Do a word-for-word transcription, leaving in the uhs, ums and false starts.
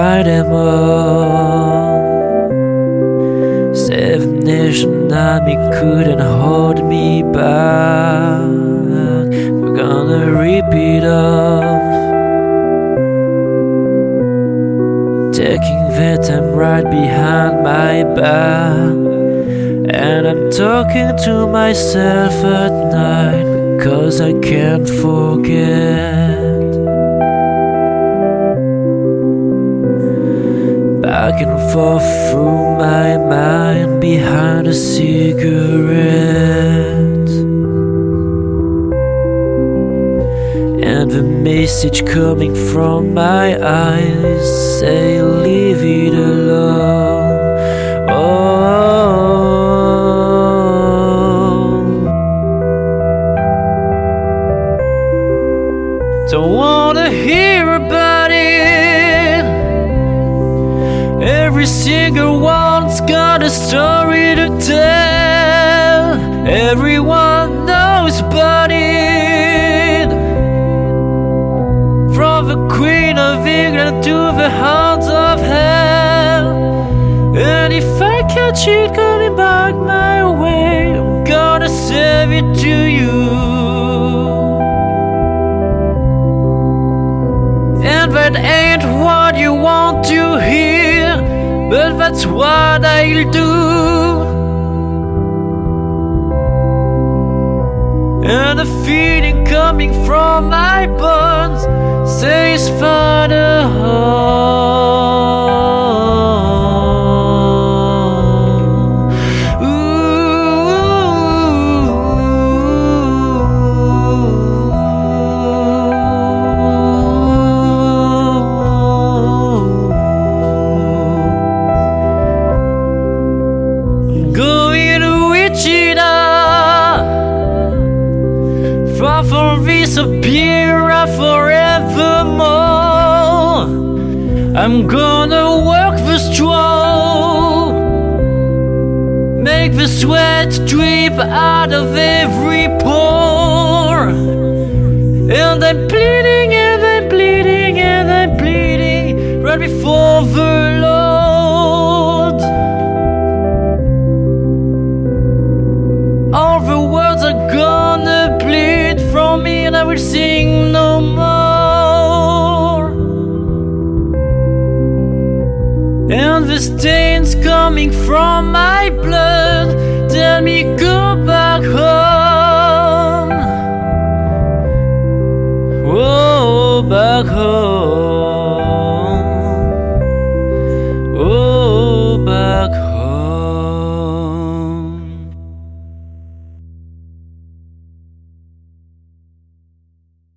unfightable. Seven Nation Army couldn't hold me back. We're gonna rip it off, taking their time right behind my back. And I'm talking to myself at night because I can't forget. Back and forth through my mind behind a cigarette, and the message coming from my eyes say leave it alone. Don't wanna hear about it. Every single one's got a story to tell. Everyone knows about it, from the Queen of England to the hounds of hell. And if I catch it coming back my way, I'm gonna serve it to you. That ain't what you want to hear, but that's what I'll do. And the feeling coming from my bones says Father for disappear forevermore. I'm gonna walk the stroll, make the sweat drip out of every pore. And I'm bleeding, and I'm bleeding, and I'm bleeding right before the Lord. All the words are gonna bleed from me, and I will sing no more. And the stains coming from my blood tell me go back home. Whoa, back home.